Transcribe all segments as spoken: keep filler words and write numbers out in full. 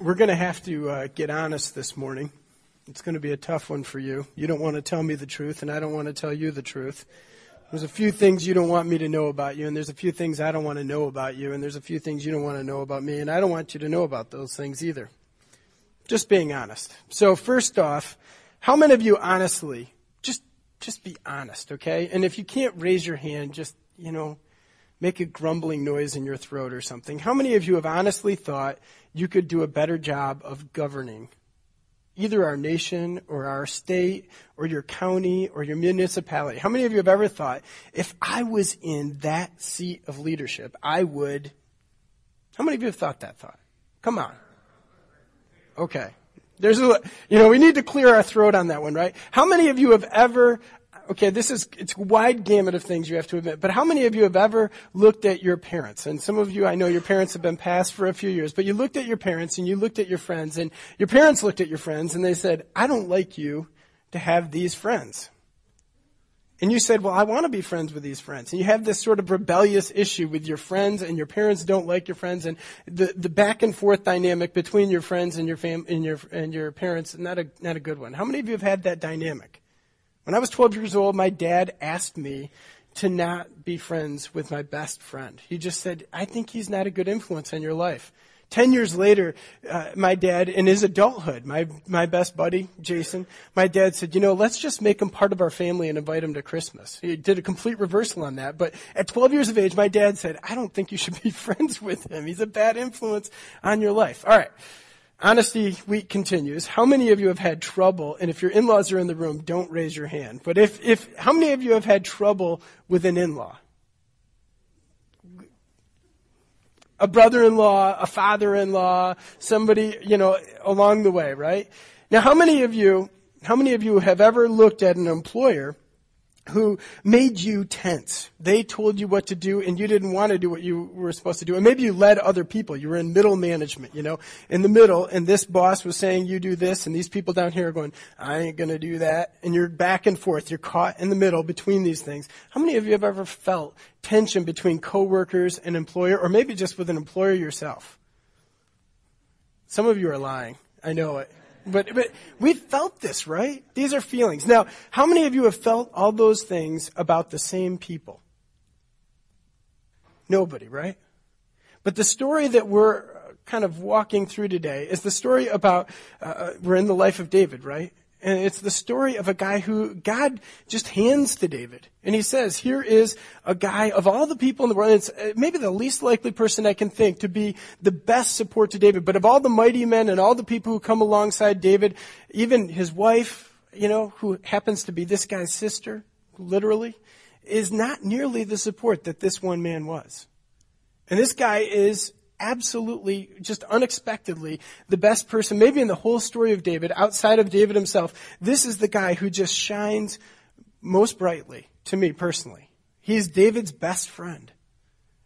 We're going to have to uh, get honest this morning. It's going to be a tough one for you. You don't want to tell me the truth, and I don't want to tell you the truth. There's a few things you don't want me to know about you, and there's a few things I don't want to know about you, and there's a few things you don't want to know about me, and I don't want you to know about those things either. Just being honest. So first off, how many of you honestly, just just be honest, okay? And if you can't raise your hand, just, you know, make a grumbling noise in your throat or something. How many of you have honestly thought you could do a better job of governing either our nation or our state or your county or your municipality? How many of you have ever thought, if I was in that seat of leadership, I would? How many of you have thought that thought? Come on. Okay. There's a, you know, we need to clear our throat on that one, right? How many of you have ever... Okay, this is, it's a wide gamut of things you have to admit, but how many of you have ever looked at your parents? And some of you, I know your parents have been passed for a few years, but you looked at your parents and you looked at your friends and your parents looked at your friends and they said, I don't like you to have these friends. And you said, well, I want to be friends with these friends. And you have this sort of rebellious issue with your friends, and your parents don't like your friends, and the, the back and forth dynamic between your friends and your fam, and your, and your parents, not a, not a good one. How many of you have had that dynamic? When I was twelve years old, my dad asked me to not be friends with my best friend. He just said, I think he's not a good influence on your life. Ten years later, uh, my dad, in his adulthood, my, my best buddy, Jason, my dad said, you know, let's just make him part of our family and invite him to Christmas. He did a complete reversal on that. But at twelve years of age, my dad said, I don't think you should be friends with him. He's a bad influence on your life. All right. Honesty week continues. How many of you have had trouble, and if your in-laws are in the room, don't raise your hand. But if, if, how many of you have had trouble with an in-law? A brother-in-law, a father-in-law, somebody, you know, along the way, right? Now, how many of you, how many of you have ever looked at an employer who made you tense? They told you what to do, and you didn't want to do what you were supposed to do. And maybe you led other people. You were in middle management, you know, in the middle, and this boss was saying, you do this, and these people down here are going, I ain't going to do that. And you're back and forth. You're caught in the middle between these things. How many of you have ever felt tension between coworkers and employer, or maybe just with an employer yourself? Some of you are lying. I know it. But but we felt this, right? These are feelings. Now, how many of you have felt all those things about the same people? Nobody, right? But the story that we're kind of walking through today is the story about, uh, we're in the life of David, right? And it's the story of a guy who God just hands to David. And he says, here is a guy of all the people in the world, and it's maybe the least likely person I can think to be the best support to David. But of all the mighty men and all the people who come alongside David, even his wife, you know, who happens to be this guy's sister, literally, is not nearly the support that this one man was. And this guy is absolutely, just unexpectedly, the best person, maybe in the whole story of David, outside of David himself. This is the guy who just shines most brightly to me personally. He's David's best friend.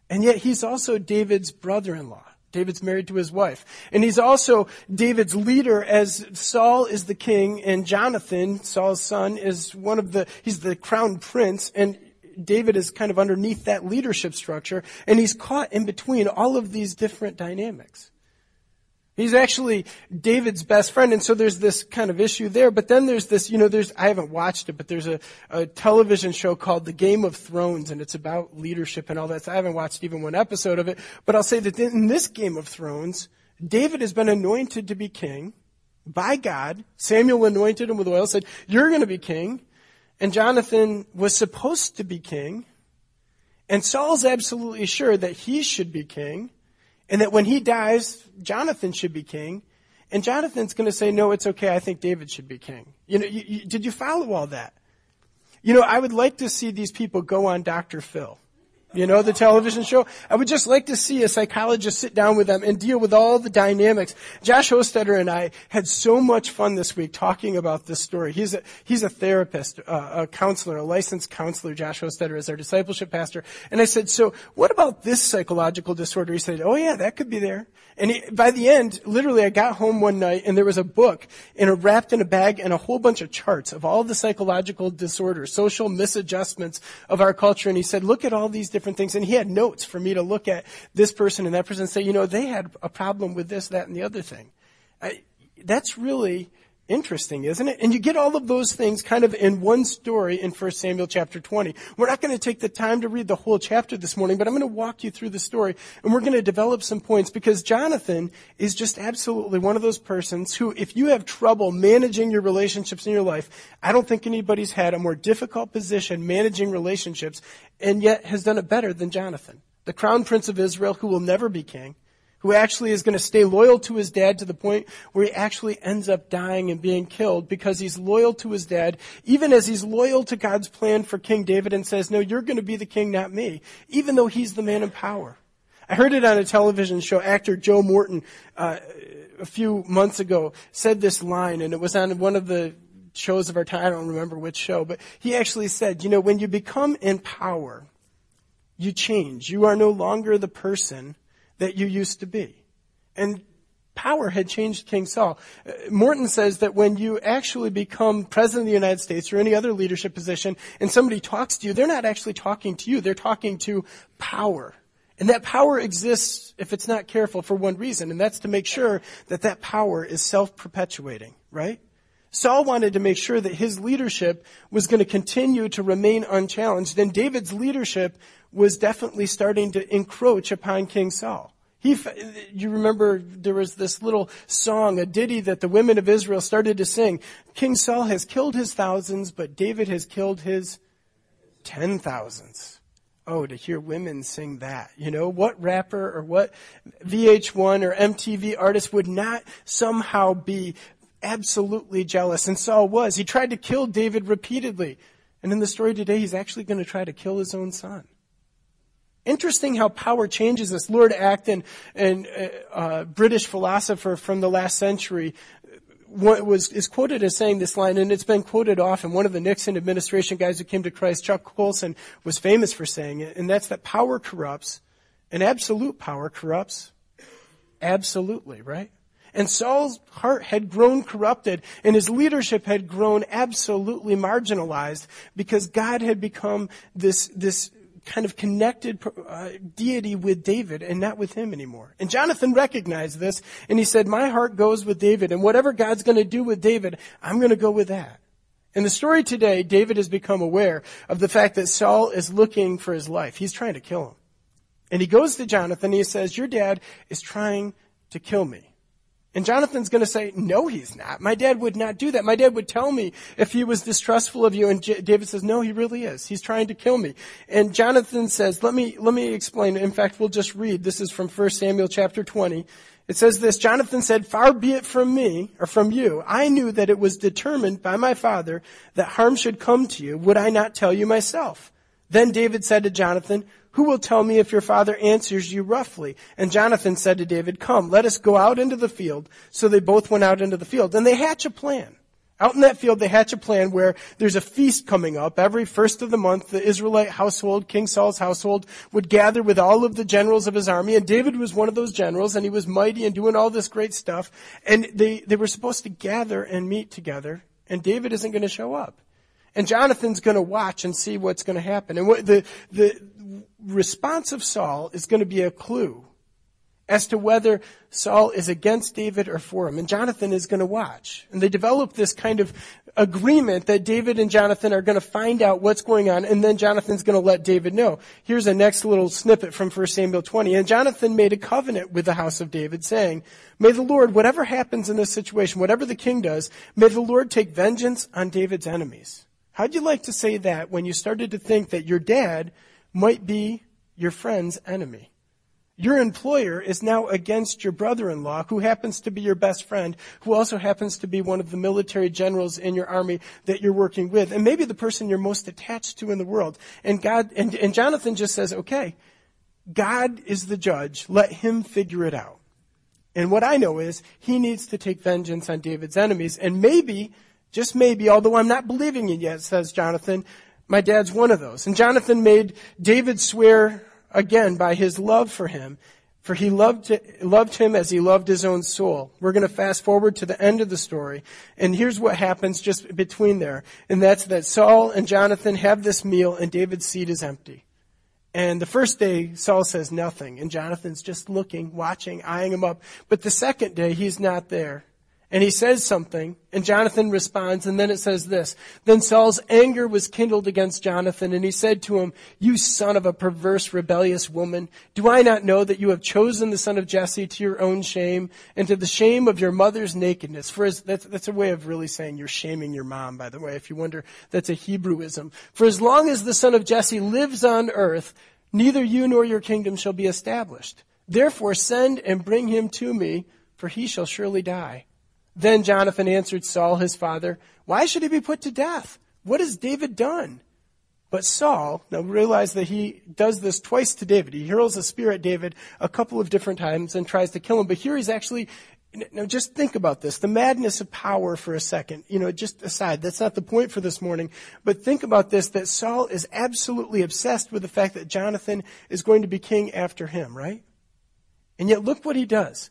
And yet he's also David's brother-in-law. David's married to his wife. And he's also David's leader, as Saul is the king and Jonathan, Saul's son, is one of the, he's the crown prince, and David is kind of underneath that leadership structure, and he's caught in between all of these different dynamics. He's actually David's best friend, and so there's this kind of issue there, but then there's this, you know, there's, I haven't watched it, but there's a, a television show called The Game of Thrones, and it's about leadership and all that. So I haven't watched even one episode of it, but I'll say that in this Game of Thrones, David has been anointed to be king by God. Samuel anointed him with oil, said, you're going to be king. And Jonathan was supposed to be king, and Saul's absolutely sure that he should be king, and that when he dies, Jonathan should be king, and Jonathan's going to say, no, it's okay, I think David should be king. You know, you, you, did you follow all that? You know, I would like to see these people go on Doctor Phil, you know, the television show. I would just like to see a psychologist sit down with them and deal with all the dynamics. Josh Hostetter and I had so much fun this week talking about this story. He's a, he's a therapist, uh, a counselor, a licensed counselor. Josh Hostetter is our discipleship pastor. And I said, so what about this psychological disorder? He said, oh yeah, that could be there. And he, by the end, literally I got home one night and there was a book and a, wrapped in a bag and a whole bunch of charts of all the psychological disorders, social misadjustments of our culture. And he said, look at all these different things, and he had notes for me to look at this person and that person and say, you know, they had a problem with this, that, and the other thing. I, that's really interesting, isn't it? And you get all of those things kind of in one story in First Samuel chapter twenty. We're not going to take the time to read the whole chapter this morning, but I'm going to walk you through the story, and we're going to develop some points, because Jonathan is just absolutely one of those persons who, if you have trouble managing your relationships in your life, I don't think anybody's had a more difficult position managing relationships, and yet has done it better than Jonathan, the crown prince of Israel who will never be king, who actually is going to stay loyal to his dad to the point where he actually ends up dying and being killed because he's loyal to his dad, even as he's loyal to God's plan for King David and says, no, you're going to be the king, not me, even though he's the man in power. I heard it on a television show. Actor Joe Morton uh, a few months ago said this line, and it was on one of the shows of our time. I don't remember which show, but he actually said, you know, when you become in power, you change. You are no longer the person that you used to be. And power had changed King Saul. Uh, Morton says that when you actually become president of the United States or any other leadership position and somebody talks to you, they're not actually talking to you. They're talking to power. And that power exists, if it's not careful, for one reason, and that's to make sure that that power is self-perpetuating, right? Saul wanted to make sure that his leadership was going to continue to remain unchallenged, and David's leadership was definitely starting to encroach upon King Saul. He, you remember there was this little song, a ditty that the women of Israel started to sing. King Saul has killed his thousands, but David has killed his ten thousands. Oh, to hear women sing that, you know, what rapper or what V H one or M T V artist would not somehow be absolutely jealous? And Saul was. He tried to kill David repeatedly. And in the story today, he's actually going to try to kill his own son. Interesting how power changes us. Lord Acton, a uh, British philosopher from the last century, was is quoted as saying this line, and it's been quoted often. One of the Nixon administration guys who came to Christ, Chuck Colson, was famous for saying it, and that's that power corrupts, and absolute power corrupts absolutely, right? And Saul's heart had grown corrupted, and his leadership had grown absolutely marginalized because God had become this this. kind of connected uh, deity with David and not with him anymore. And Jonathan recognized this, and he said, my heart goes with David, and whatever God's going to do with David, I'm going to go with that. In the story today, David has become aware of the fact that Saul is looking for his life. He's trying to kill him. And he goes to Jonathan, and he says, your dad is trying to kill me. And Jonathan's going to say, no, he's not. My dad would not do that. My dad would tell me if he was distrustful of you. And J- David says, no, he really is. He's trying to kill me. And Jonathan says, let me let me explain. In fact, we'll just read. This is from First Samuel chapter twenty. It says this, Jonathan said, far be it from me, or from you. I knew that it was determined by my father that harm should come to you. Would I not tell you myself? Then David said to Jonathan, who will tell me if your father answers you roughly? And Jonathan said to David, come, let us go out into the field. So they both went out into the field. And they hatch a plan. Out in that field, they hatch a plan where there's a feast coming up. Every first of the month, the Israelite household, King Saul's household, would gather with all of the generals of his army. And David was one of those generals, and he was mighty and doing all this great stuff. And they, they were supposed to gather and meet together, and David isn't going to show up. And Jonathan's going to watch and see what's going to happen. And what the the response of Saul is going to be a clue as to whether Saul is against David or for him. And Jonathan is going to watch. And they develop this kind of agreement that David and Jonathan are going to find out what's going on, and then Jonathan's going to let David know. Here's a next little snippet from First Samuel twenty. And Jonathan made a covenant with the house of David, saying, may the Lord, whatever happens in this situation, whatever the king does, may the Lord take vengeance on David's enemies. How'd you like to say that when you started to think that your dad might be your friend's enemy? Your employer is now against your brother-in-law, who happens to be your best friend, who also happens to be one of the military generals in your army that you're working with, and maybe the person you're most attached to in the world. And God, and, and Jonathan just says, okay, God is the judge. Let him figure it out. And what I know is he needs to take vengeance on David's enemies, and maybe, just maybe, although I'm not believing it yet, says Jonathan, my dad's one of those. And Jonathan made David swear again by his love for him, for he loved loved him as he loved his own soul. We're going to fast forward to the end of the story, and here's what happens just between there. And that's that Saul and Jonathan have this meal, and David's seat is empty. And the first day, Saul says nothing, and Jonathan's just looking, watching, eyeing him up. But the second day, he's not there. And he says something, and Jonathan responds, and then it says this. Then Saul's anger was kindled against Jonathan, and he said to him, "You son of a perverse, rebellious woman, do I not know that you have chosen the son of Jesse to your own shame and to the shame of your mother's nakedness?" For as, that's, that's a way of really saying you're shaming your mom, by the way, if you wonder. That's a Hebrewism. "For as long as the son of Jesse lives on earth, neither you nor your kingdom shall be established. Therefore send and bring him to me, for he shall surely die." Then Jonathan answered Saul, his father, "Why should he be put to death? What has David done?" But Saul, now realize that he does this twice to David. He hurls a spear at David a couple of different times and tries to kill him. But here he's actually, now just think about this, the madness of power for a second. You know, just aside, that's not the point for this morning. But think about this, that Saul is absolutely obsessed with the fact that Jonathan is going to be king after him, right? And yet look what he does.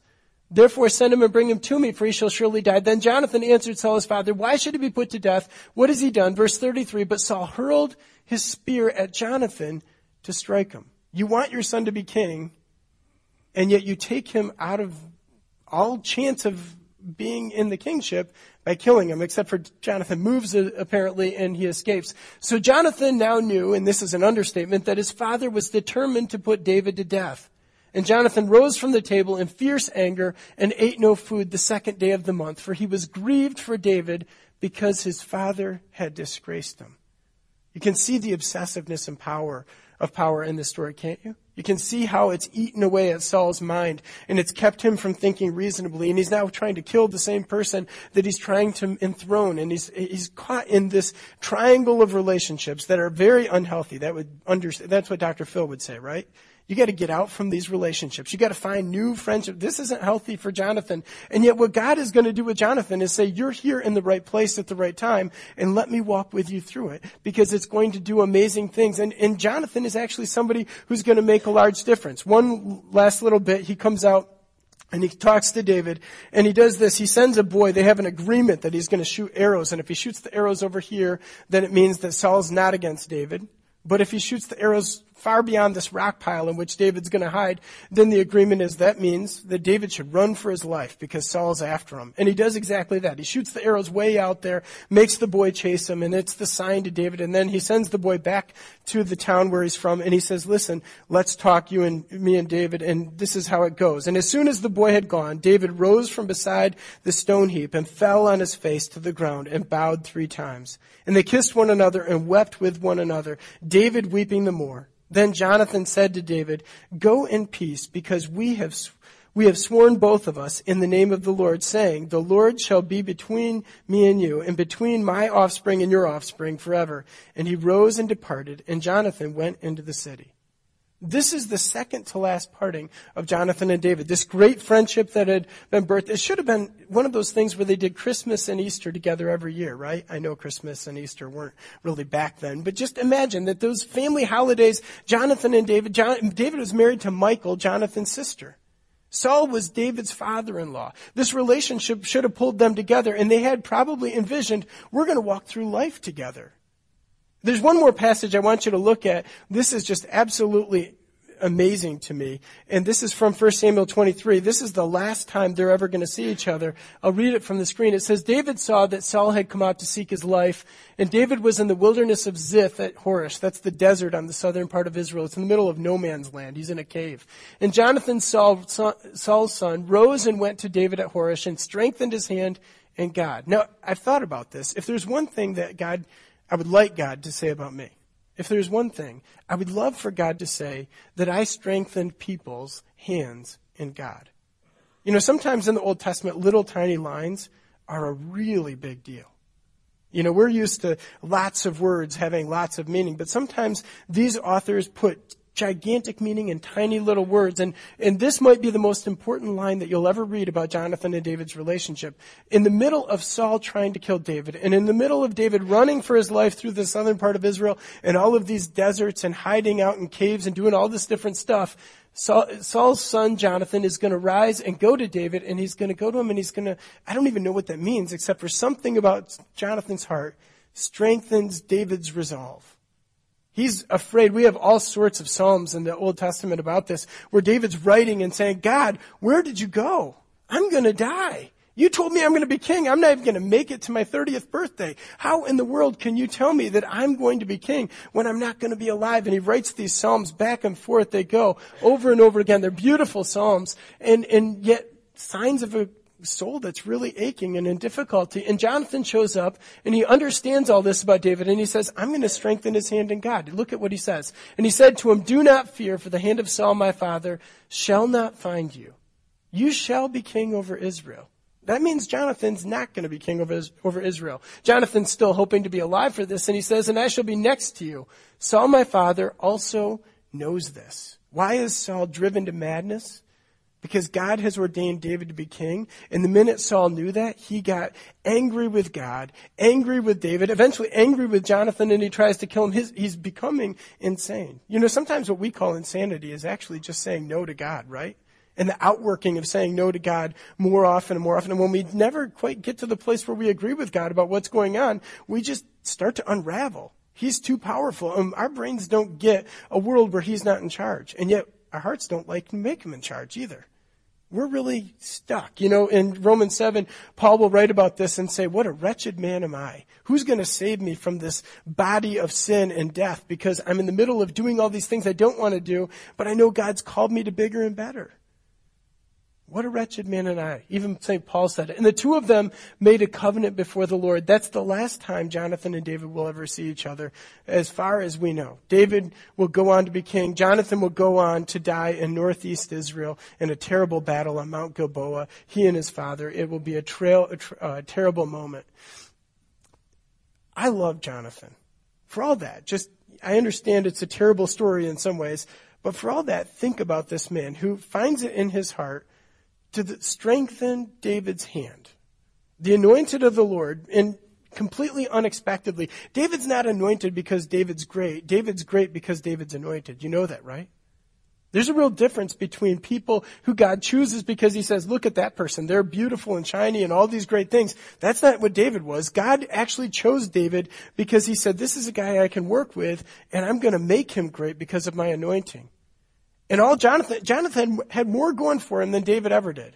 "Therefore send him and bring him to me, for he shall surely die." Then Jonathan answered Saul his father, "Why should he be put to death? What has he done?" Verse thirty-three, but Saul hurled his spear at Jonathan to strike him. You want your son to be king, and yet you take him out of all chance of being in the kingship by killing him, except for Jonathan moves apparently and he escapes. So Jonathan now knew, and this is an understatement, that his father was determined to put David to death. And Jonathan rose from the table in fierce anger and ate no food the second day of the month, for he was grieved for David because his father had disgraced him. You can see the obsessiveness and power of power in this story, can't you? You can see how it's eaten away at Saul's mind, and it's kept him from thinking reasonably, and he's now trying to kill the same person that he's trying to enthrone, and he's he's caught in this triangle of relationships that are very unhealthy. That would under, that's what Doctor Phil would say, right? You got to get out from these relationships. You got to find new friendships. This isn't healthy for Jonathan. And yet what God is going to do with Jonathan is say, you're here in the right place at the right time, and let me walk with you through it, because it's going to do amazing things. And, and Jonathan is actually somebody who's going to make a large difference. One last little bit, he comes out and he talks to David, and he does this. He sends a boy. They have an agreement that he's going to shoot arrows, and if he shoots the arrows over here, then it means that Saul's not against David. But if he shoots the arrows far beyond this rock pile in which David's going to hide, then the agreement is that means that David should run for his life because Saul's after him. And he does exactly that. He shoots the arrows way out there, makes the boy chase him, and it's the sign to David. And then he sends the boy back to the town where he's from, and he says, listen, let's talk, you and me and David, and this is how it goes. And as soon as the boy had gone, David rose from beside the stone heap and fell on his face to the ground and bowed three times. And they kissed one another and wept with one another, David weeping the more. Then Jonathan said to David, go in peace, because we have we have sworn both of us in the name of the Lord, saying, the Lord shall be between me and you, and between my offspring and your offspring forever. And he rose and departed, and Jonathan went into the city. This is the second to last parting of Jonathan and David. This great friendship that had been birthed. It should have been one of those things where they did Christmas and Easter together every year, right? I know Christmas and Easter weren't really back then, but just imagine that those family holidays, Jonathan and David, John, David was married to Michal, Jonathan's sister. Saul was David's father-in-law. This relationship should have pulled them together, and they had probably envisioned, we're going to walk through life together. There's one more passage I want you to look at. This is just absolutely amazing to me. And this is from First Samuel twenty-three. This is the last time they're ever going to see each other. I'll read it from the screen. It says, David saw that Saul had come out to seek his life, and David was in the wilderness of Ziph at Horesh. That's the desert on the southern part of Israel. It's in the middle of no man's land. He's in a cave. And Jonathan, Saul, Saul's son, rose and went to David at Horesh and strengthened his hand in God. Now, I've thought about this. If there's one thing that God... I would like God to say about me. If there's one thing, I would love for God to say that I strengthened people's hands in God. You know, sometimes in the Old Testament, little tiny lines are a really big deal. You know, we're used to lots of words having lots of meaning, but sometimes these authors put gigantic meaning in tiny little words. And, and this might be the most important line that you'll ever read about Jonathan and David's relationship. In the middle of Saul trying to kill David, and in the middle of David running for his life through the southern part of Israel and all of these deserts and hiding out in caves and doing all this different stuff, Saul, Saul's son Jonathan is going to rise and go to David, and he's going to go to him, and he's going to, I don't even know what that means except for something about Jonathan's heart strengthens David's resolve. He's afraid. We have all sorts of Psalms in the Old Testament about this, where David's writing and saying, God, where did you go? I'm going to die. You told me I'm going to be king. I'm not even going to make it to my thirtieth birthday. How in the world can you tell me that I'm going to be king when I'm not going to be alive? And he writes these psalms back and forth. They go over and over again. They're beautiful psalms, and, and yet signs of a soul that's really aching and in difficulty. And Jonathan shows up, and he understands all this about David, and he says, I'm going to strengthen his hand in God. Look at what he says. And he said to him, do not fear, for the hand of Saul my father shall not find you. You shall be king over Israel. That means Jonathan's not going to be king over Israel. Jonathan's still hoping to be alive for this, and he says, and I shall be next to you. Saul my father also knows this. Why is Saul driven to madness? Because God has ordained David to be king. And the minute Saul knew that, he got angry with God, angry with David, eventually angry with Jonathan, and he tries to kill him. His, he's becoming insane. You know, sometimes what we call insanity is actually just saying no to God, right? And the outworking of saying no to God more often and more often. And when we never quite get to the place where we agree with God about what's going on, we just start to unravel. He's too powerful. Um, our brains don't get a world where he's not in charge. And yet our hearts don't like to make him in charge either. We're really stuck. You know, in Romans seven, Paul will write about this and say, what a wretched man am I? Who's going to save me from this body of sin and death? Because I'm in the middle of doing all these things I don't want to do, but I know God's called me to bigger and better. What a wretched man am I. Even Saint Paul said it. And the two of them made a covenant before the Lord. That's the last time Jonathan and David will ever see each other, as far as we know. David will go on to be king. Jonathan will go on to die in northeast Israel in a terrible battle on Mount Gilboa. He and his father. It will be a, trail, a, tra- a terrible moment. I love Jonathan for all that. Just, I understand it's a terrible story in some ways, but for all that, think about this man who finds it in his heart to the, strengthen David's hand. The anointed of the Lord, and completely unexpectedly. David's not anointed because David's great. David's great because David's anointed. You know that, right? There's a real difference between people who God chooses because he says, look at that person. They're beautiful and shiny and all these great things. That's not what David was. God actually chose David because he said, this is a guy I can work with, and I'm going to make him great because of my anointing. And all Jonathan, Jonathan had more going for him than David ever did.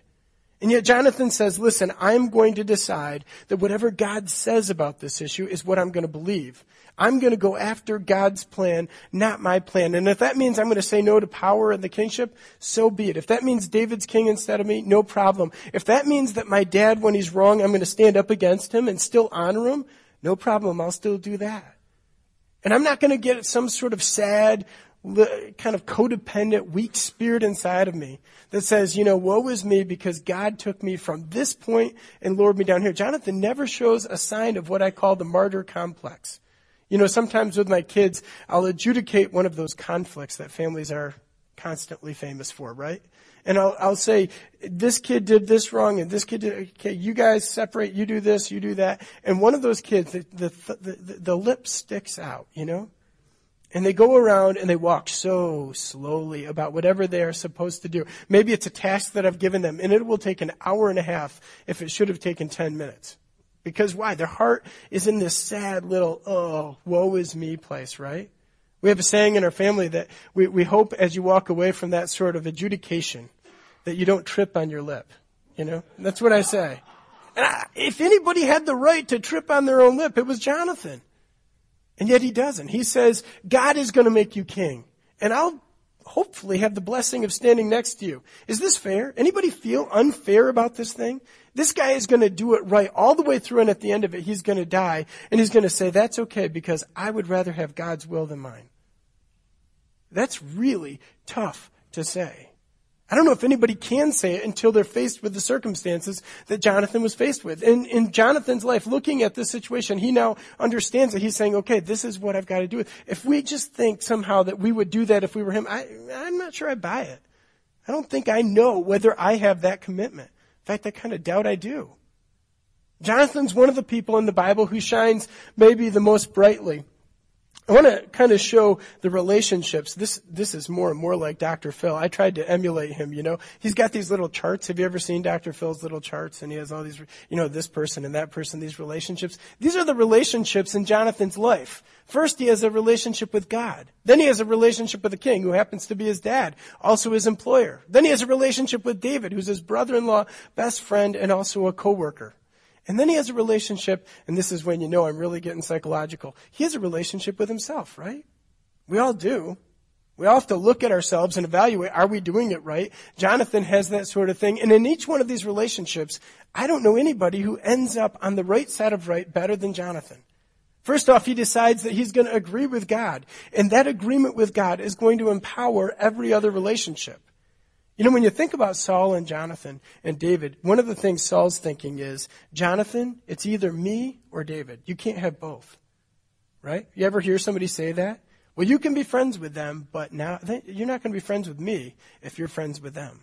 And yet Jonathan says, listen, I'm going to decide that whatever God says about this issue is what I'm going to believe. I'm going to go after God's plan, not my plan. And if that means I'm going to say no to power and the kingship, so be it. If that means David's king instead of me, no problem. If that means that my dad, when he's wrong, I'm going to stand up against him and still honor him, no problem. I'll still do that. And I'm not going to get some sort of sad, kind of codependent, weak spirit inside of me that says, you know, woe is me because God took me from this point and lured me down here. Jonathan never shows a sign of what I call the martyr complex. You know, sometimes with my kids, I'll adjudicate one of those conflicts that families are constantly famous for, right? And I'll, I'll say, this kid did this wrong and this kid did, okay, you guys separate, you do this, you do that. And one of those kids, the, the, the, the lip sticks out, you know? And they go around and they walk so slowly about whatever they are supposed to do. Maybe it's a task that I've given them, and it will take an hour and a half if it should have taken ten minutes. Because why? Their heart is in this sad little, oh, woe is me place, right? We have a saying in our family that we, we hope as you walk away from that sort of adjudication that you don't trip on your lip, you know? And that's what I say. And I, if anybody had the right to trip on their own lip, it was Jonathan. And yet he doesn't. He says, God is going to make you king, and I'll hopefully have the blessing of standing next to you. Is this fair? Anybody feel unfair about this thing? This guy is going to do it right all the way through, and at the end of it, he's going to die, and he's going to say, that's okay, because I would rather have God's will than mine. That's really tough to say. I don't know if anybody can say it until they're faced with the circumstances that Jonathan was faced with. And in Jonathan's life, looking at this situation, he now understands it. He's saying, okay, this is what I've got to do. If we just think somehow that we would do that if we were him, I, I'm not sure I buy it. I don't think I know whether I have that commitment. In fact, I kind of doubt I do. Jonathan's one of the people in the Bible who shines maybe the most brightly. I want to kind of show the relationships. This this is more and more like Doctor Phil. I tried to emulate him, you know. He's got these little charts. Have you ever seen Doctor Phil's little charts? And he has all these, you know, this person and that person, these relationships. These are the relationships in Jonathan's life. First, he has a relationship with God. Then he has a relationship with the king, who happens to be his dad, also his employer. Then he has a relationship with David, who's his brother-in-law, best friend, and also a co-worker. And then he has a relationship, and this is when you know I'm really getting psychological. He has a relationship with himself, right? We all do. We all have to look at ourselves and evaluate, are we doing it right? Jonathan has that sort of thing. And in each one of these relationships, I don't know anybody who ends up on the right side of right better than Jonathan. First off, he decides that he's going to agree with God, and that agreement with God is going to empower every other relationship. You know, when you think about Saul and Jonathan and David, one of the things Saul's thinking is, Jonathan, it's either me or David. You can't have both, right? You ever hear somebody say that? Well, you can be friends with them, but now they, you're not going to be friends with me if you're friends with them.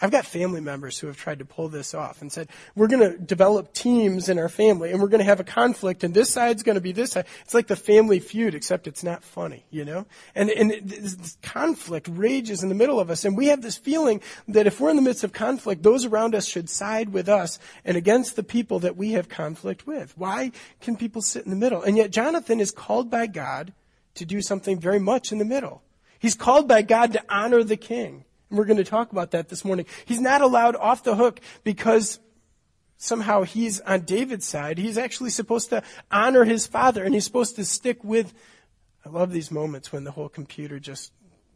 I've got family members who have tried to pull this off and said, we're going to develop teams in our family, and we're going to have a conflict, and this side's going to be this side. It's like the Family Feud, except it's not funny, you know? And, and this conflict rages in the middle of us, and we have this feeling that if we're in the midst of conflict, those around us should side with us and against the people that we have conflict with. Why can people sit in the middle? And yet Jonathan is called by God to do something very much in the middle. He's called by God to honor the king. And we're going to talk about that this morning. He's not allowed off the hook because somehow he's on David's side. He's actually supposed to honor his father, and he's supposed to stick with. I love these moments when the whole computer just,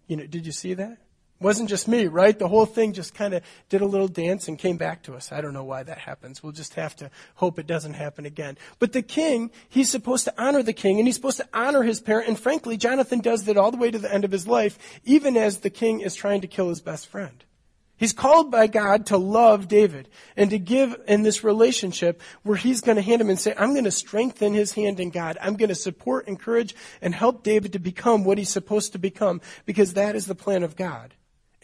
you know, did you see that? It wasn't just me, right? The whole thing just kind of did a little dance and came back to us. I don't know why that happens. We'll just have to hope it doesn't happen again. But the king, he's supposed to honor the king, and he's supposed to honor his parent. And frankly, Jonathan does that all the way to the end of his life, even as the king is trying to kill his best friend. He's called by God to love David and to give in this relationship where he's going to hand him and say, I'm going to strengthen his hand in God. I'm going to support, encourage, and help David to become what he's supposed to become, because that is the plan of God.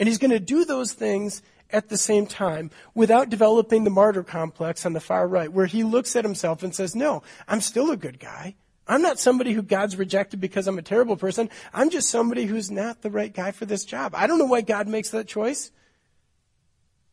And he's going to do those things at the same time without developing the martyr complex on the far right, where he looks at himself and says, no, I'm still a good guy. I'm not somebody who God's rejected because I'm a terrible person. I'm just somebody who's not the right guy for this job. I don't know why God makes that choice,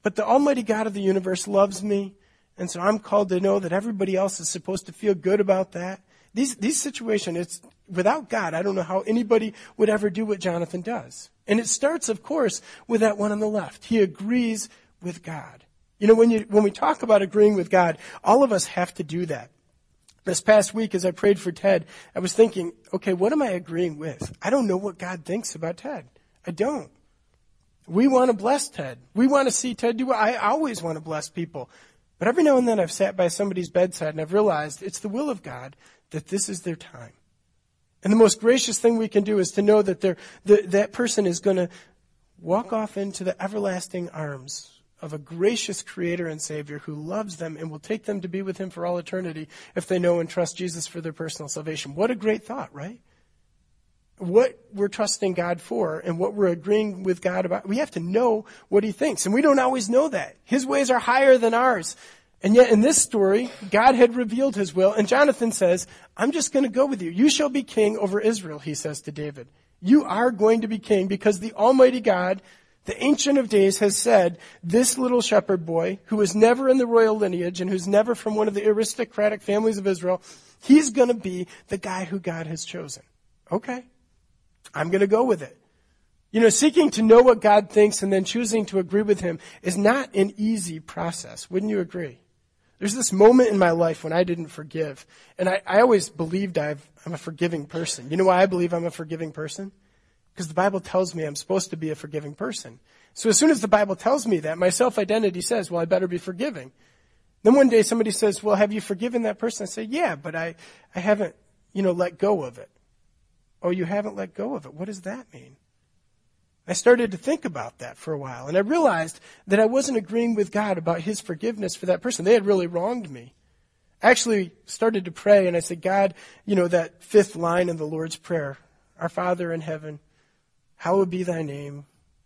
but the Almighty God of the universe loves me, and so I'm called to know that everybody else is supposed to feel good about that. These, these situations, it's, without God, I don't know how anybody would ever do what Jonathan does. And it starts, of course, with that one on the left. He agrees with God. You know, when you when we talk about agreeing with God, all of us have to do that. This past week, as I prayed for Ted, I was thinking, okay, what am I agreeing with? I don't know what God thinks about Ted. I don't. We want to bless Ted. We want to see Ted do well. I always want to bless people. But every now and then I've sat by somebody's bedside and I've realized it's the will of God that this is their time. And the most gracious thing we can do is to know that they're, the, that person is going to walk off into the everlasting arms of a gracious Creator and Savior who loves them and will take them to be with him for all eternity if they know and trust Jesus for their personal salvation. What a great thought, right? What we're trusting God for and what we're agreeing with God about, we have to know what he thinks. And we don't always know that. His ways are higher than ours. And yet in this story, God had revealed his will, and Jonathan says, I'm just going to go with you. You shall be king over Israel, he says to David. You are going to be king because the Almighty God, the Ancient of Days, has said, this little shepherd boy, who is never in the royal lineage and who's never from one of the aristocratic families of Israel, he's going to be the guy who God has chosen. Okay, I'm going to go with it. You know, seeking to know what God thinks and then choosing to agree with him is not an easy process. Wouldn't you agree? There's this moment in my life when I didn't forgive. And I, I always believed I've, I'm a forgiving person. You know why I believe I'm a forgiving person? Because the Bible tells me I'm supposed to be a forgiving person. So as soon as the Bible tells me that, my self-identity says, well, I better be forgiving. Then one day somebody says, well, have you forgiven that person? I say, yeah, but I, I haven't, you know, let go of it. Oh, you haven't let go of it. What does that mean? I started to think about that for a while, and I realized that I wasn't agreeing with God about his forgiveness for that person. They had really wronged me. I actually started to pray, and I said, God, you know, that fifth line in the Lord's Prayer, our Father in heaven, hallowed be thy name,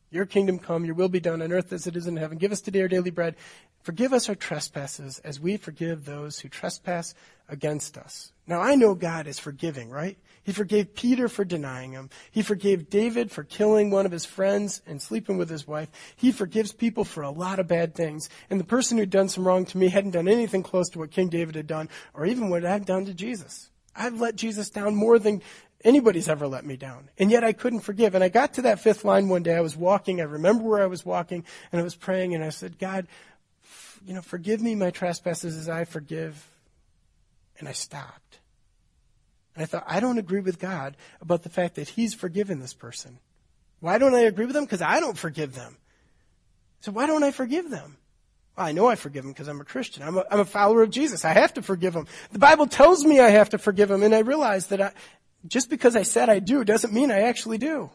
your kingdom come, your will be done on earth as it is in heaven. Give us today our daily bread. Forgive us our trespasses as we forgive those who trespass against us. Now, I know God is forgiving, right? He forgave Peter for denying him. He forgave David for killing one of his friends and sleeping with his wife. He forgives people for a lot of bad things. And the person who'd done some wrong to me hadn't done anything close to what King David had done or even what I've done to Jesus. I've let Jesus down more than anybody's ever let me down. And yet I couldn't forgive. And I got to that fifth line one day. I was walking. I remember where I was walking, and I was praying, and I said, God, you know, forgive me my trespasses as I forgive. And I stopped. And I thought, I don't agree with God about the fact that he's forgiven this person. Why don't I agree with them? Because I don't forgive them. So why don't I forgive them? Well, I know I forgive them because I'm a Christian. I'm a, I'm a follower of Jesus. I have to forgive them. The Bible tells me I have to forgive them. And I realized that I, just because I said I do doesn't mean I actually do.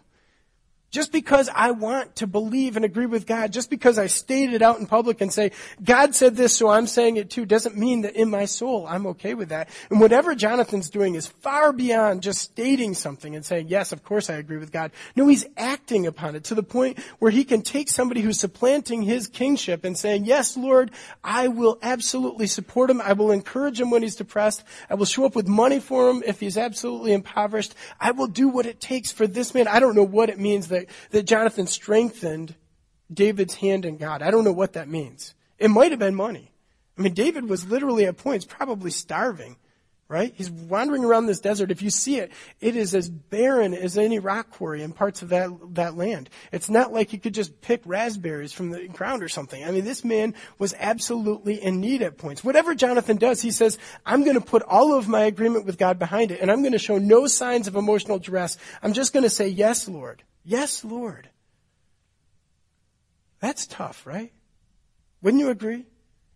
Just because I want to believe and agree with God, just because I state it out in public and say, God said this, so I'm saying it too, doesn't mean that in my soul I'm okay with that. And whatever Jonathan's doing is far beyond just stating something and saying, yes, of course I agree with God. No, he's acting upon it to the point where he can take somebody who's supplanting his kingship and saying, yes, Lord, I will absolutely support him. I will encourage him when he's depressed. I will show up with money for him if he's absolutely impoverished. I will do what it takes for this man. I don't know what it means that that Jonathan strengthened David's hand in God. I don't know what that means. It might have been money. I mean, David was literally at points probably starving, right? He's wandering around this desert. If you see it, it is as barren as any rock quarry in parts of that, that land. It's not like he could just pick raspberries from the ground or something. I mean, this man was absolutely in need at points. Whatever Jonathan does, he says, I'm going to put all of my agreement with God behind it, and I'm going to show no signs of emotional duress. I'm just going to say, yes, Lord. Yes, Lord. That's tough, right? Wouldn't you agree?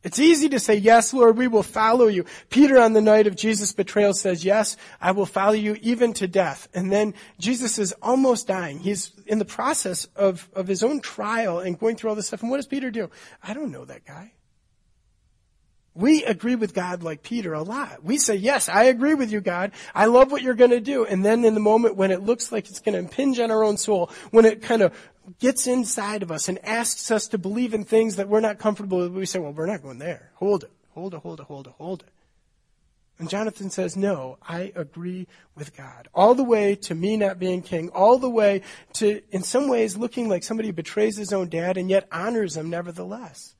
It's easy to say, yes, Lord, we will follow you. Peter, on the night of Jesus' betrayal, says, yes, I will follow you even to death. And then Jesus is almost dying. He's in the process of, of his own trial and going through all this stuff. And what does Peter do? I don't know that guy. We agree with God like Peter a lot. We say, yes, I agree with you, God. I love what you're going to do. And then in the moment when it looks like it's going to impinge on our own soul, when it kind of gets inside of us and asks us to believe in things that we're not comfortable with, we say, well, we're not going there. Hold it. Hold it, hold it, hold it, hold it. And Jonathan says, no, I agree with God. All the way to me not being king, all the way to, in some ways, looking like somebody who betrays his own dad and yet honors him nevertheless.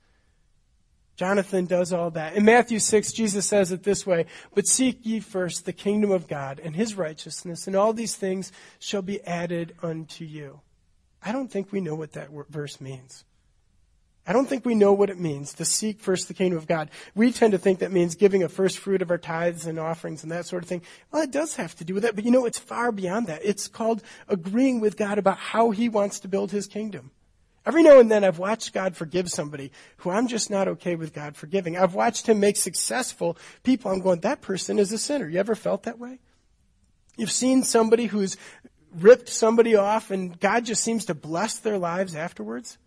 Jonathan does all that. In Matthew six, Jesus says it this way, but seek ye first the kingdom of God and his righteousness, and all these things shall be added unto you. I don't think we know what that verse means. I don't think we know what it means to seek first the kingdom of God. We tend to think that means giving a first fruit of our tithes and offerings and that sort of thing. Well, it does have to do with that, but you know, it's far beyond that. It's called agreeing with God about how he wants to build his kingdom. Every now and then I've watched God forgive somebody who I'm just not okay with God forgiving. I've watched him make successful people. I'm going, that person is a sinner. You ever felt that way? You've seen somebody who's ripped somebody off and God just seems to bless their lives afterwards?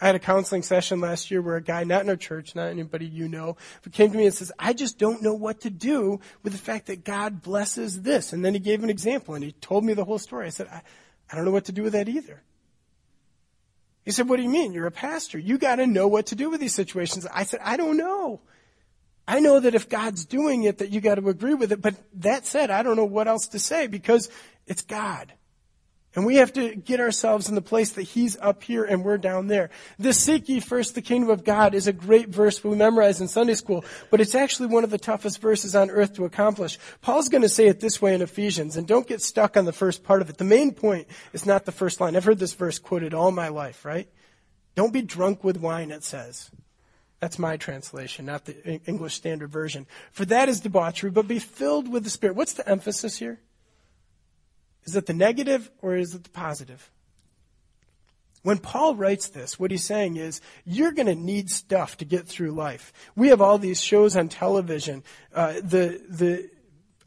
I had a counseling session last year where a guy, not in our church, not anybody you know, but came to me and says, I just don't know what to do with the fact that God blesses this. And then he gave an example and he told me the whole story. I said, I, I don't know what to do with that either. He said, what do you mean? You're a pastor. You got to know what to do with these situations. I said, I don't know. I know that if God's doing it, that you got to agree with it. But that said, I don't know what else to say because it's God. And we have to get ourselves in the place that he's up here and we're down there. This seek ye first the kingdom of God is a great verse we memorize in Sunday school, but it's actually one of the toughest verses on earth to accomplish. Paul's going to say it this way in Ephesians, and don't get stuck on the first part of it. The main point is not the first line. I've heard this verse quoted all my life, right? Don't be drunk with wine, it says. That's my translation, not the English Standard Version. For that is debauchery, but be filled with the Spirit. What's the emphasis here? Is it the negative or is it the positive? When Paul writes this, what he's saying is, you're going to need stuff to get through life. We have all these shows on television. Uh, the the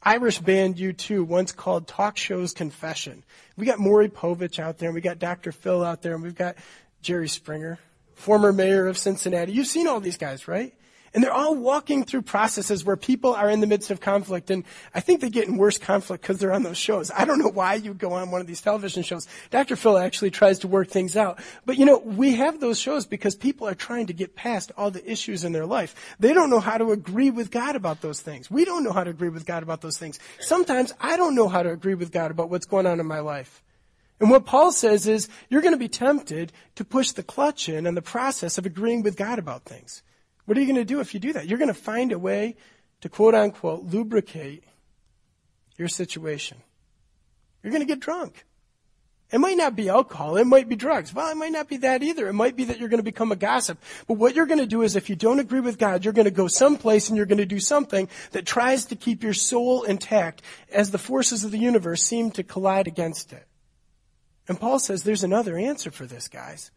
Irish band U two once called talk shows confession. We got Maury Povich out there, and we got Doctor Phil out there, and we've got Jerry Springer, former mayor of Cincinnati. You've seen all these guys, right? And they're all walking through processes where people are in the midst of conflict. And I think they get in worse conflict because they're on those shows. I don't know why you go on one of these television shows. Doctor Phil actually tries to work things out. But, you know, we have those shows because people are trying to get past all the issues in their life. They don't know how to agree with God about those things. We don't know how to agree with God about those things. Sometimes I don't know how to agree with God about what's going on in my life. And what Paul says is you're going to be tempted to push the clutch in on the process of agreeing with God about things. What are you going to do if you do that? You're going to find a way to, quote, unquote, lubricate your situation. You're going to get drunk. It might not be alcohol. It might be drugs. Well, it might not be that either. It might be that you're going to become a gossip. But what you're going to do is if you don't agree with God, you're going to go someplace and you're going to do something that tries to keep your soul intact as the forces of the universe seem to collide against it. And Paul says there's another answer for this, guys.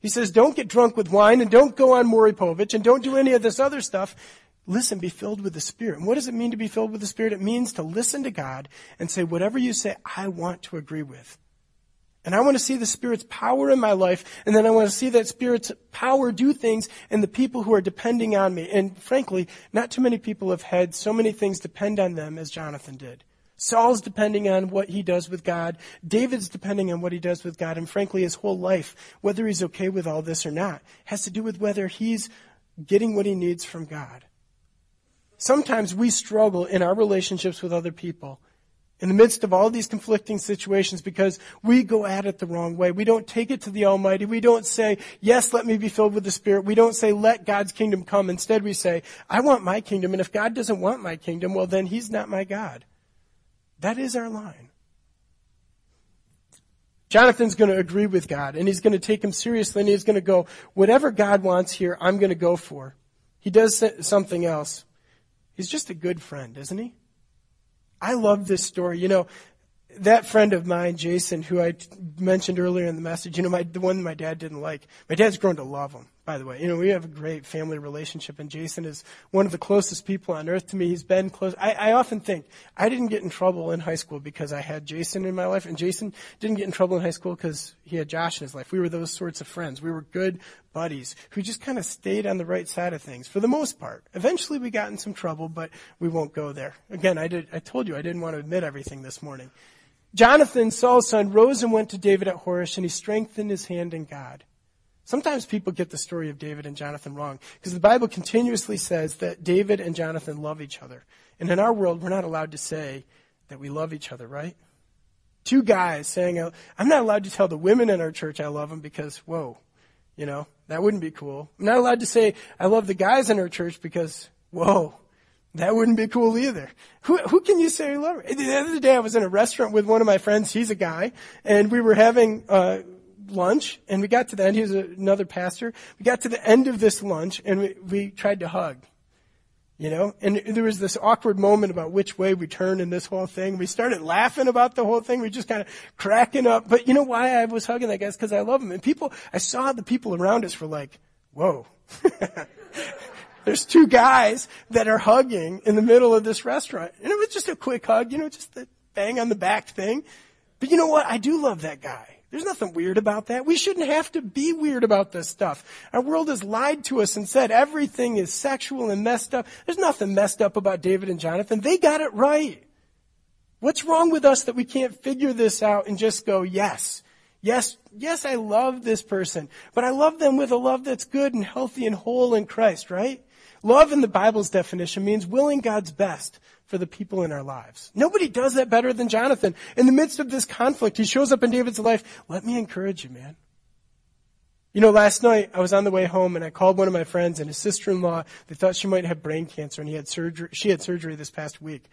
He says, don't get drunk with wine and don't go on Maury Povich and don't do any of this other stuff. Listen, be filled with the Spirit. And what does it mean to be filled with the Spirit? It means to listen to God and say, whatever you say, I want to agree with. And I want to see the Spirit's power in my life. And then I want to see that Spirit's power do things in the people who are depending on me. And frankly, not too many people have had so many things depend on them as Jonathan did. Saul's depending on what he does with God. David's depending on what he does with God. And frankly, his whole life, whether he's okay with all this or not, has to do with whether he's getting what he needs from God. Sometimes we struggle in our relationships with other people in the midst of all these conflicting situations because we go at it the wrong way. We don't take it to the Almighty. We don't say, yes, let me be filled with the Spirit. We don't say, let God's kingdom come. Instead, we say, I want my kingdom. And if God doesn't want my kingdom, well, then he's not my God. That is our line. Jonathan's going to agree with God, and he's going to take him seriously, and he's going to go, whatever God wants here, I'm going to go for. He does something else. He's just a good friend, isn't he? I love this story. You know, that friend of mine, Jason, who I mentioned earlier in the message, you know, my, the one my dad didn't like. My dad's grown to love him, by the way. You know, we have a great family relationship, and Jason is one of the closest people on earth to me. He's been close. I, I often think I didn't get in trouble in high school because I had Jason in my life, and Jason didn't get in trouble in high school because he had Josh in his life. We were those sorts of friends. We were good buddies who just kind of stayed on the right side of things for the most part. Eventually, we got in some trouble, but we won't go there. Again, I did. I told you I didn't want to admit everything this morning. Jonathan, Saul's son, rose and went to David at Horesh, and he strengthened his hand in God. Sometimes people get the story of David and Jonathan wrong because the Bible continuously says that David and Jonathan love each other. And in our world, we're not allowed to say that we love each other, right? Two guys saying, I'm not allowed to tell the women in our church I love them because, whoa, you know, that wouldn't be cool. I'm not allowed to say I love the guys in our church because, whoa, that wouldn't be cool either. Who, who can you say you love? The other day I was in a restaurant with one of my friends. He's a guy, and we were having uh lunch, and we got to the end. He was another pastor. We got to the end of this lunch, and we, we tried to hug, you know, and there was this awkward moment about which way we turned in this whole thing. We started laughing about the whole thing. We just kind of cracking up. But you know why I was hugging that guy? It's because I love him. And people, I saw the people around us were like, whoa. There's two guys that are hugging in the middle of this restaurant. And it was just a quick hug, you know, just the bang on the back thing. But you know what? I do love that guy. There's nothing weird about that. We shouldn't have to be weird about this stuff. Our world has lied to us and said everything is sexual and messed up. There's nothing messed up about David and Jonathan. They got it right. What's wrong with us that we can't figure this out and just go, yes, yes, yes, I love this person, but I love them with a love that's good and healthy and whole in Christ, right? Love in the Bible's definition means willing God's best for the people in our lives. Nobody does that better than Jonathan. In the midst of this conflict, he shows up in David's life. Let me encourage you, man. You know, last night I was on the way home and I called one of my friends and his sister-in-law. They thought she might have brain cancer, and he had surgery. She had surgery this past week.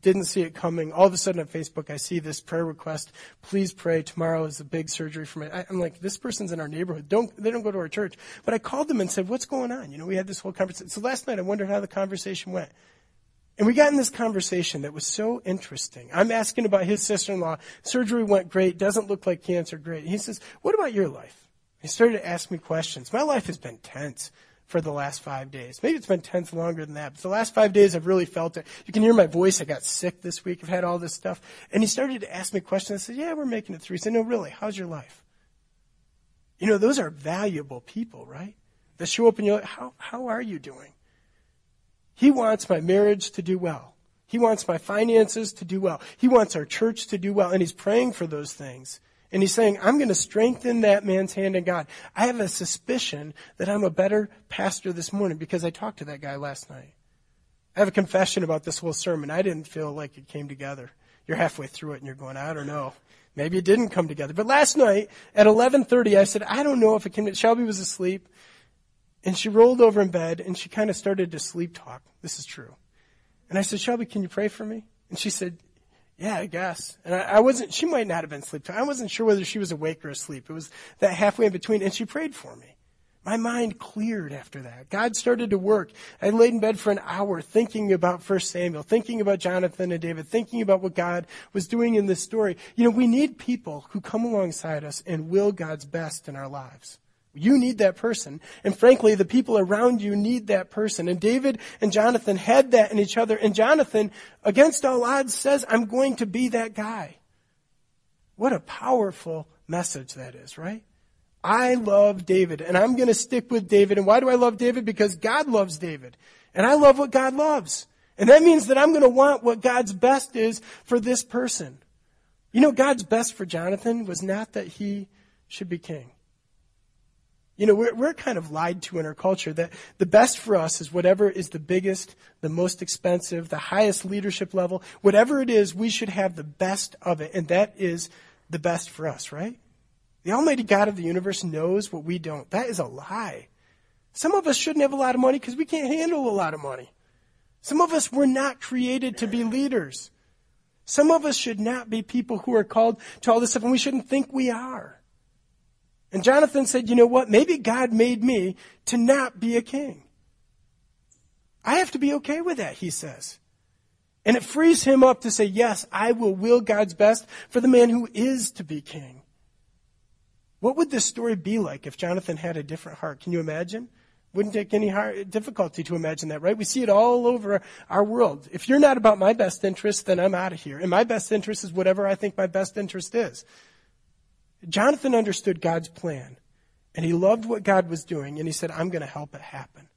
Didn't see it coming. All of a sudden on Facebook, I see this prayer request. Please pray. Tomorrow is a big surgery for me. I'm like, this person's in our neighborhood. Don't, they don't go to our church. But I called them and said, what's going on? You know, we had this whole conversation. So last night I wondered how the conversation went. And we got in this conversation that was so interesting. I'm asking about his sister-in-law. Surgery went great. Doesn't look like cancer. Great. And he says, what about your life? He started to ask me questions. My life has been tense for the last five days. Maybe it's been tense longer than that, but the last five days I've really felt it. You can hear my voice. I got sick this week. I've had all this stuff. And he started to ask me questions. I said, yeah, we're making it through. He said, no, really, how's your life? You know, those are valuable people, right? That show up and you're like, how, how are you doing? He wants my marriage to do well. He wants my finances to do well. He wants our church to do well, and he's praying for those things. And he's saying, I'm going to strengthen that man's hand in God. I have a suspicion that I'm a better pastor this morning because I talked to that guy last night. I have a confession about this whole sermon. I didn't feel like it came together. You're halfway through it and you're going, I don't know. Maybe it didn't come together. But last night at eleven thirty, I said, I don't know if it came together. Shelby was asleep, and she rolled over in bed, and she kind of started to sleep talk. This is true. And I said, Shelby, can you pray for me? And she said, yeah, I guess. And I, I wasn't, she might not have been asleep. I wasn't sure whether she was awake or asleep. It was that halfway in between, and she prayed for me. My mind cleared after that. God started to work. I laid in bed for an hour thinking about First Samuel, thinking about Jonathan and David, thinking about what God was doing in this story. You know, we need people who come alongside us and will God's best in our lives. You need that person. And frankly, the people around you need that person. And David and Jonathan had that in each other. And Jonathan, against all odds, says, I'm going to be that guy. What a powerful message that is, right? I love David, and I'm going to stick with David. And why do I love David? Because God loves David. And I love what God loves. And that means that I'm going to want what God's best is for this person. You know, God's best for Jonathan was not that he should be king. You know, we're, we're kind of lied to in our culture that the best for us is whatever is the biggest, the most expensive, the highest leadership level. Whatever it is, we should have the best of it, and that is the best for us, right? The Almighty God of the universe knows what we don't. That is a lie. Some of us shouldn't have a lot of money because we can't handle a lot of money. Some of us were not created to be leaders. Some of us should not be people who are called to all this stuff, and we shouldn't think we are. And Jonathan said, you know what? Maybe God made me to not be a king. I have to be okay with that, he says. And it frees him up to say, yes, I will will God's best for the man who is to be king. What would this story be like if Jonathan had a different heart? Can you imagine? Wouldn't take any hard difficulty to imagine that, right? We see it all over our world. If you're not about my best interest, then I'm out of here. And my best interest is whatever I think my best interest is. Jonathan understood God's plan, and he loved what God was doing, and he said, I'm going to help it happen.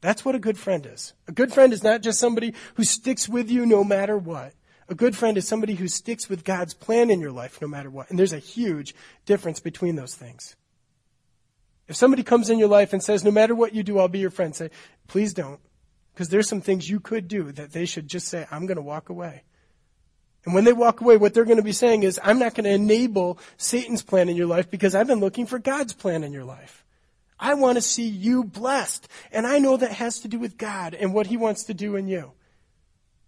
That's what a good friend is. A good friend is not just somebody who sticks with you no matter what. A good friend is somebody who sticks with God's plan in your life no matter what, and there's a huge difference between those things. If somebody comes in your life and says, no matter what you do, I'll be your friend, say, please don't, because there's some things you could do that they should just say, I'm going to walk away. And when they walk away, what they're going to be saying is, I'm not going to enable Satan's plan in your life because I've been looking for God's plan in your life. I want to see you blessed. And I know that has to do with God and what he wants to do in you.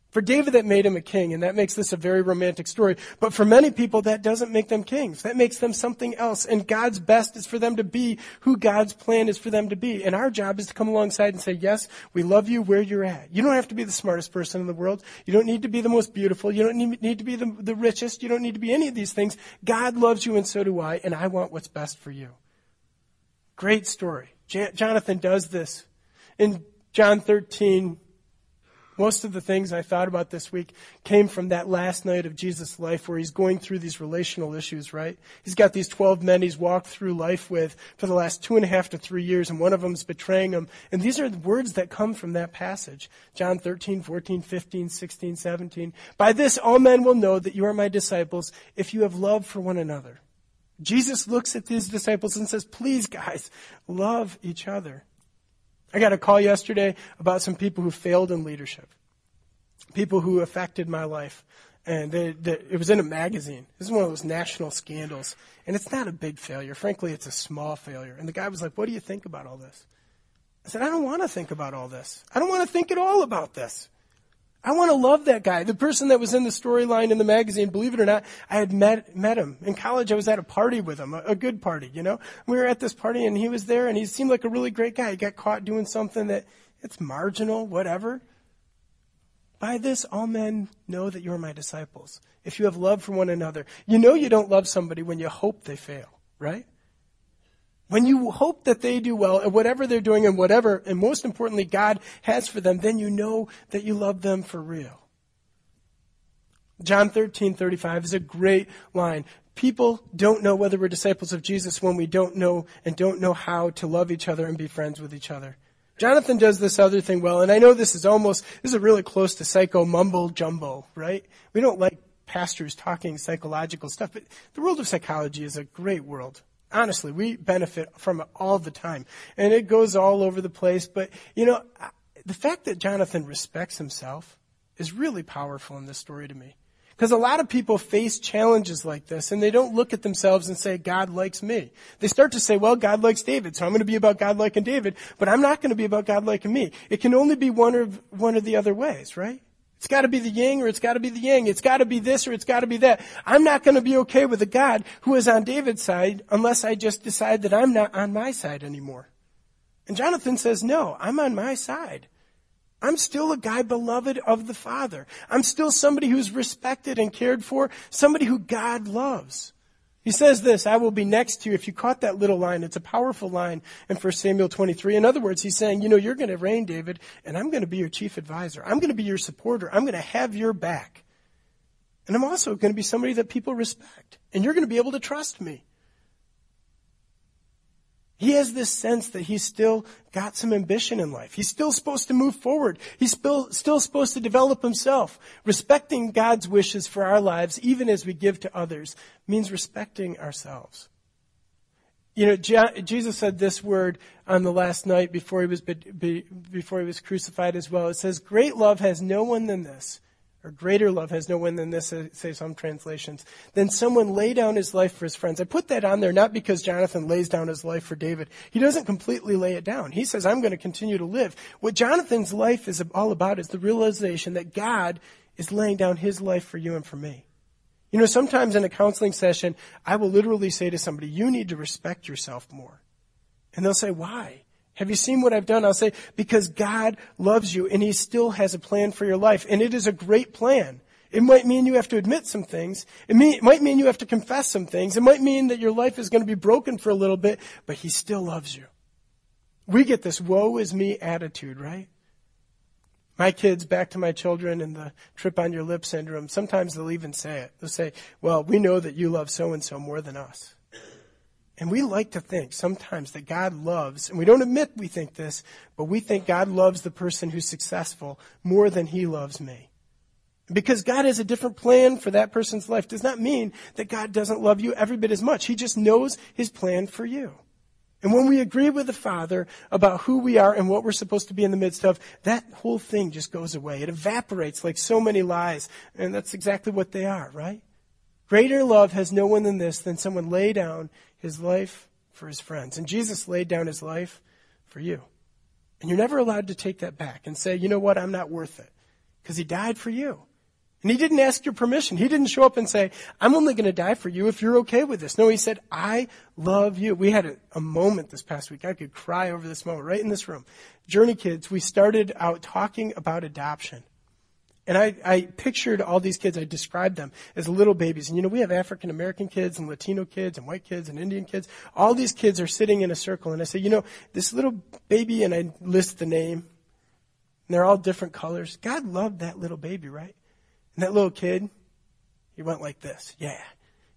For David, that made him a king, and that makes this a very romantic story. But for many people, that doesn't make them kings. That makes them something else. And God's best is for them to be who God's plan is for them to be. And our job is to come alongside and say, yes, we love you where you're at. You don't have to be the smartest person in the world. You don't need to be the most beautiful. You don't need, need to be the, the richest. You don't need to be any of these things. God loves you, and so do I, and I want what's best for you. Great story. Jan- Jonathan does this. In John thirteen, most of the things I thought about this week came from that last night of Jesus' life where he's going through these relational issues, right? He's got these twelve men he's walked through life with for the last two and a half to three years, and one of them's betraying him. And these are the words that come from that passage, John thirteen, fourteen, fifteen, sixteen, seventeen. By this, all men will know that you are my disciples if you have love for one another. Jesus looks at these disciples and says, please, guys, love each other. I got a call yesterday about some people who failed in leadership, people who affected my life. And they, they, it was in a magazine. This is one of those national scandals. And it's not a big failure. Frankly, it's a small failure. And the guy was like, what do you think about all this? I said, I don't want to think about all this. I don't want to think at all about this. I want to love that guy. The person that was in the storyline in the magazine, believe it or not, I had met met him. In college, I was at a party with him, a, a good party, you know. We were at this party, and he was there, and he seemed like a really great guy. He got caught doing something that, it's marginal, whatever. By this, all men know that you're my disciples. If you have love for one another, you know you don't love somebody when you hope they fail, right? When you hope that they do well at whatever they're doing and whatever, and most importantly, God has for them, then you know that you love them for real. John thirteen thirty-five is a great line. People don't know whether we're disciples of Jesus when we don't know and don't know how to love each other and be friends with each other. Jonathan does this other thing well, and I know this is almost, this is really close to psycho mumbo jumbo, right? We don't like pastors talking psychological stuff, but the world of psychology is a great world. Honestly, we benefit from it all the time, and it goes all over the place. But, you know, the fact that Jonathan respects himself is really powerful in this story to me, because a lot of people face challenges like this, and they don't look at themselves and say, God likes me. They start to say, well, God likes David, so I'm going to be about God liking David, but I'm not going to be about God liking me. It can only be one or, one or the other ways, right? It's got to be the yin or it's got to be the yang. It's got to be this or it's got to be that. I'm not going to be okay with a God who is on David's side unless I just decide that I'm not on my side anymore. And Jonathan says, no, I'm on my side. I'm still a guy beloved of the Father. I'm still somebody who's respected and cared for, somebody who God loves. He says this, I will be next to you. If you caught that little line, it's a powerful line in First Samuel twenty-three. In other words, he's saying, you know, you're going to reign, David, and I'm going to be your chief advisor. I'm going to be your supporter. I'm going to have your back. And I'm also going to be somebody that people respect. And you're going to be able to trust me. He has this sense that he's still got some ambition in life. He's still supposed to move forward. He's still, still supposed to develop himself. Respecting God's wishes for our lives, even as we give to others, means respecting ourselves. You know, Jesus said this word on the last night before he was, before he was crucified as well. It says, great love has no one than this, or greater love has no one than this, say some translations, than someone lay down his life for his friends. I put that on there not because Jonathan lays down his life for David. He doesn't completely lay it down. He says, I'm going to continue to live. What Jonathan's life is all about is the realization that God is laying down his life for you and for me. You know, sometimes in a counseling session, I will literally say to somebody, you need to respect yourself more. And they'll say, why? Have you seen what I've done? I'll say, because God loves you and he still has a plan for your life. And it is a great plan. It might mean you have to admit some things. It, mean, it might mean you have to confess some things. It might mean that your life is going to be broken for a little bit, but he still loves you. We get this woe is me attitude, right? My kids, back to my children and the trip on your lip syndrome, sometimes they'll even say it. They'll say, well, we know that you love so-and-so more than us. And we like to think sometimes that God loves, and we don't admit we think this, but we think God loves the person who's successful more than he loves me. Because God has a different plan for that person's life does not mean that God doesn't love you every bit as much. He just knows his plan for you. And when we agree with the Father about who we are and what we're supposed to be in the midst of, that whole thing just goes away. It evaporates like so many lies, and that's exactly what they are, right? Greater love has no one than this, than someone lay down his life for his friends. And Jesus laid down his life for you. And you're never allowed to take that back and say, you know what, I'm not worth it, because he died for you. And he didn't ask your permission. He didn't show up and say, I'm only going to die for you if you're okay with this. No, he said, I love you. We had a, a moment this past week. I could cry over this moment right in this room. Journey Kids, we started out talking about adoption. And I, I pictured all these kids, I described them as little babies. And, you know, we have African-American kids and Latino kids and white kids and Indian kids. All these kids are sitting in a circle. And I say, you know, this little baby, and I list the name, and they're all different colors. God loved that little baby, right? And that little kid, he went like this. Yeah,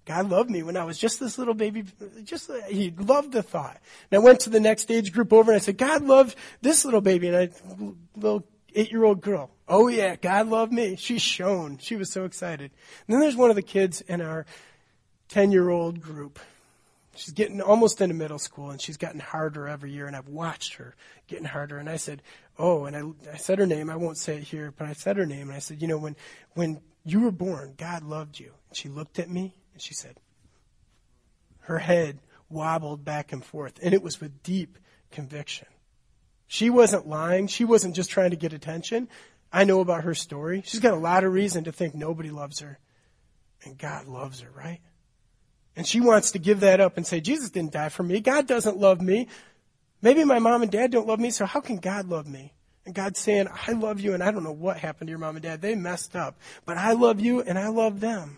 God loved me when I was just this little baby. Just he loved the thought. And I went to the next age group over, and I said, God loved this little baby. And I, little eight-year-old girl, oh, yeah, God loved me. She shone. She was so excited. And then there's one of the kids in our ten-year-old group. She's getting almost into middle school, and she's gotten harder every year, and I've watched her getting harder. And I said, oh, and I, I said her name. I won't say it here, but I said her name. And I said, you know, when when you were born, God loved you. And she looked at me, and she said, her head wobbled back and forth, and it was with deep conviction. She wasn't lying. She wasn't just trying to get attention. I know about her story. She's got a lot of reason to think nobody loves her, and God loves her, right? And she wants to give that up and say, Jesus didn't die for me. God doesn't love me. Maybe my mom and dad don't love me, so how can God love me? And God's saying, I love you, and I don't know what happened to your mom and dad. They messed up. But I love you, and I love them.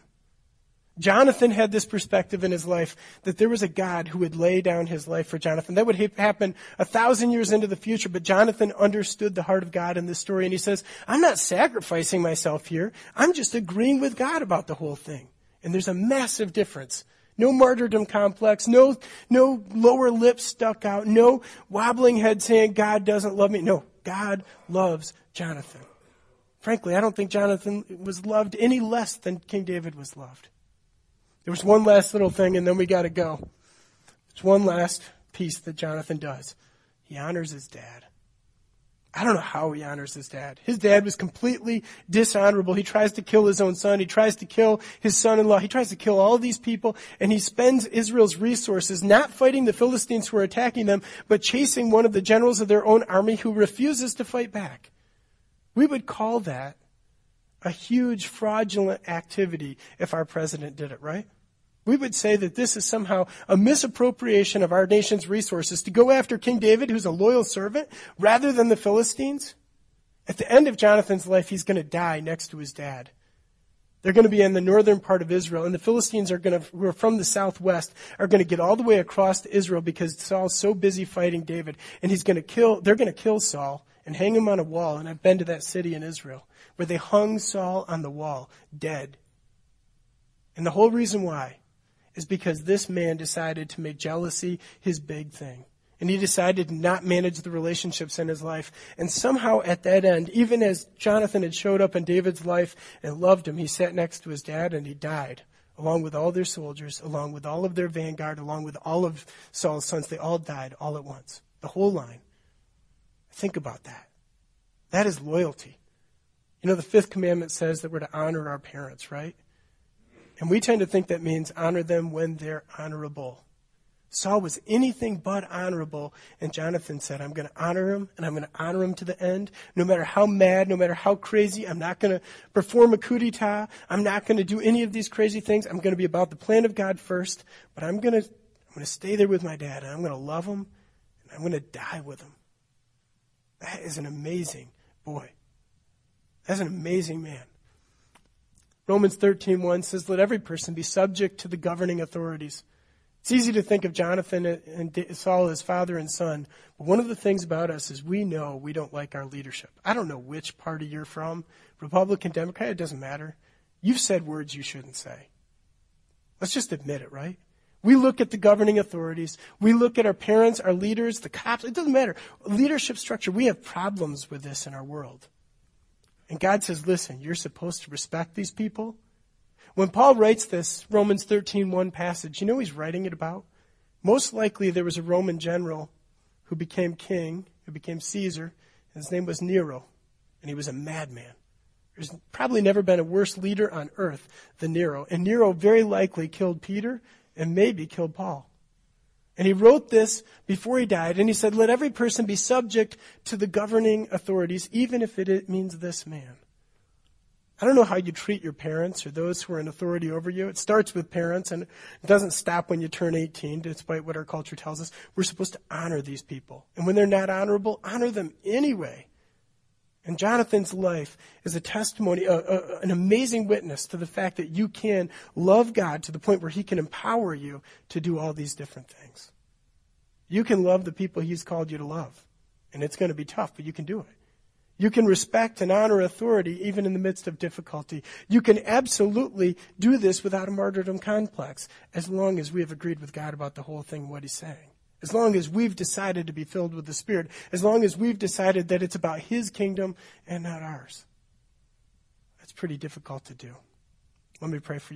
Jonathan had this perspective in his life that there was a God who would lay down his life for Jonathan. That would happen a thousand years into the future, but Jonathan understood the heart of God in this story, and he says, I'm not sacrificing myself here. I'm just agreeing with God about the whole thing. And there's a massive difference No martyrdom complex. No, no lower lip stuck out. No wobbling head saying, God doesn't love me. No, God loves Jonathan. Frankly, I don't think Jonathan was loved any less than King David was loved. There was one last little thing, and then we got to go. There's one last piece that Jonathan does. He honors his dad. I don't know how he honors his dad. His dad was completely dishonorable. He tries to kill his own son. He tries to kill his son-in-law. He tries to kill all these people, and he spends Israel's resources not fighting the Philistines who are attacking them, but chasing one of the generals of their own army who refuses to fight back. We would call that a huge fraudulent activity if our president did it, right? We would say that this is somehow a misappropriation of our nation's resources to go after King David, who's a loyal servant, rather than the Philistines. At the end of Jonathan's life, he's going to die next to his dad. They're going to be in the northern part of Israel, and the Philistines are going to, who are from the southwest, are going to get all the way across to Israel because Saul's so busy fighting David, and he's going to kill. They're going to kill Saul and hang him on a wall. And I've been to that city in Israel where they hung Saul on the wall, dead. And the whole reason why is because this man decided to make jealousy his big thing. And he decided to not manage the relationships in his life. And somehow at that end, even as Jonathan had showed up in David's life and loved him, he sat next to his dad and he died, along with all their soldiers, along with all of their vanguard, along with all of Saul's sons. They all died all at once, the whole line. Think about that. That is loyalty. You know, the fifth commandment says that we're to honor our parents, right? And we tend to think that means honor them when they're honorable. Saul was anything but honorable, and Jonathan said, I'm going to honor him, and I'm going to honor him to the end. No matter how mad, no matter how crazy, I'm not going to perform a coup d'etat. I'm not going to do any of these crazy things. I'm going to be about the plan of God first, but I'm going to, I'm going to stay there with my dad, and I'm going to love him, and I'm going to die with him. That is an amazing boy. That's an amazing man. Romans thirteen one says, let every person be subject to the governing authorities. It's easy to think of Jonathan and Saul as father and son, but one of the things about us is we know we don't like our leadership. I don't know which party you're from, Republican, Democrat, it doesn't matter. You've said words you shouldn't say. Let's just admit it, right? We look at the governing authorities. We look at our parents, our leaders, the cops. It doesn't matter. Leadership structure, we have problems with this in our world. And God says, listen, you're supposed to respect these people. When Paul writes this Romans thirteen one passage, you know he's writing it about? Most likely there was a Roman general who became king, who became Caesar, and his name was Nero, and he was a madman. There's probably never been a worse leader on earth than Nero, and Nero very likely killed Peter and maybe killed Paul. And he wrote this before he died, and he said, let every person be subject to the governing authorities, even if it means this man. I don't know how you treat your parents or those who are in authority over you. It starts with parents, and it doesn't stop when you turn eighteen, despite what our culture tells us. We're supposed to honor these people. And when they're not honorable, honor them anyway. And Jonathan's life is a testimony, a, a, an amazing witness to the fact that you can love God to the point where he can empower you to do all these different things. You can love the people he's called you to love. And it's going to be tough, but you can do it. You can respect and honor authority even in the midst of difficulty. You can absolutely do this without a martyrdom complex, as long as we have agreed with God about the whole thing, what he's saying. As long as we've decided to be filled with the Spirit, as long as we've decided that it's about his kingdom and not ours. That's pretty difficult to do. Let me pray for you.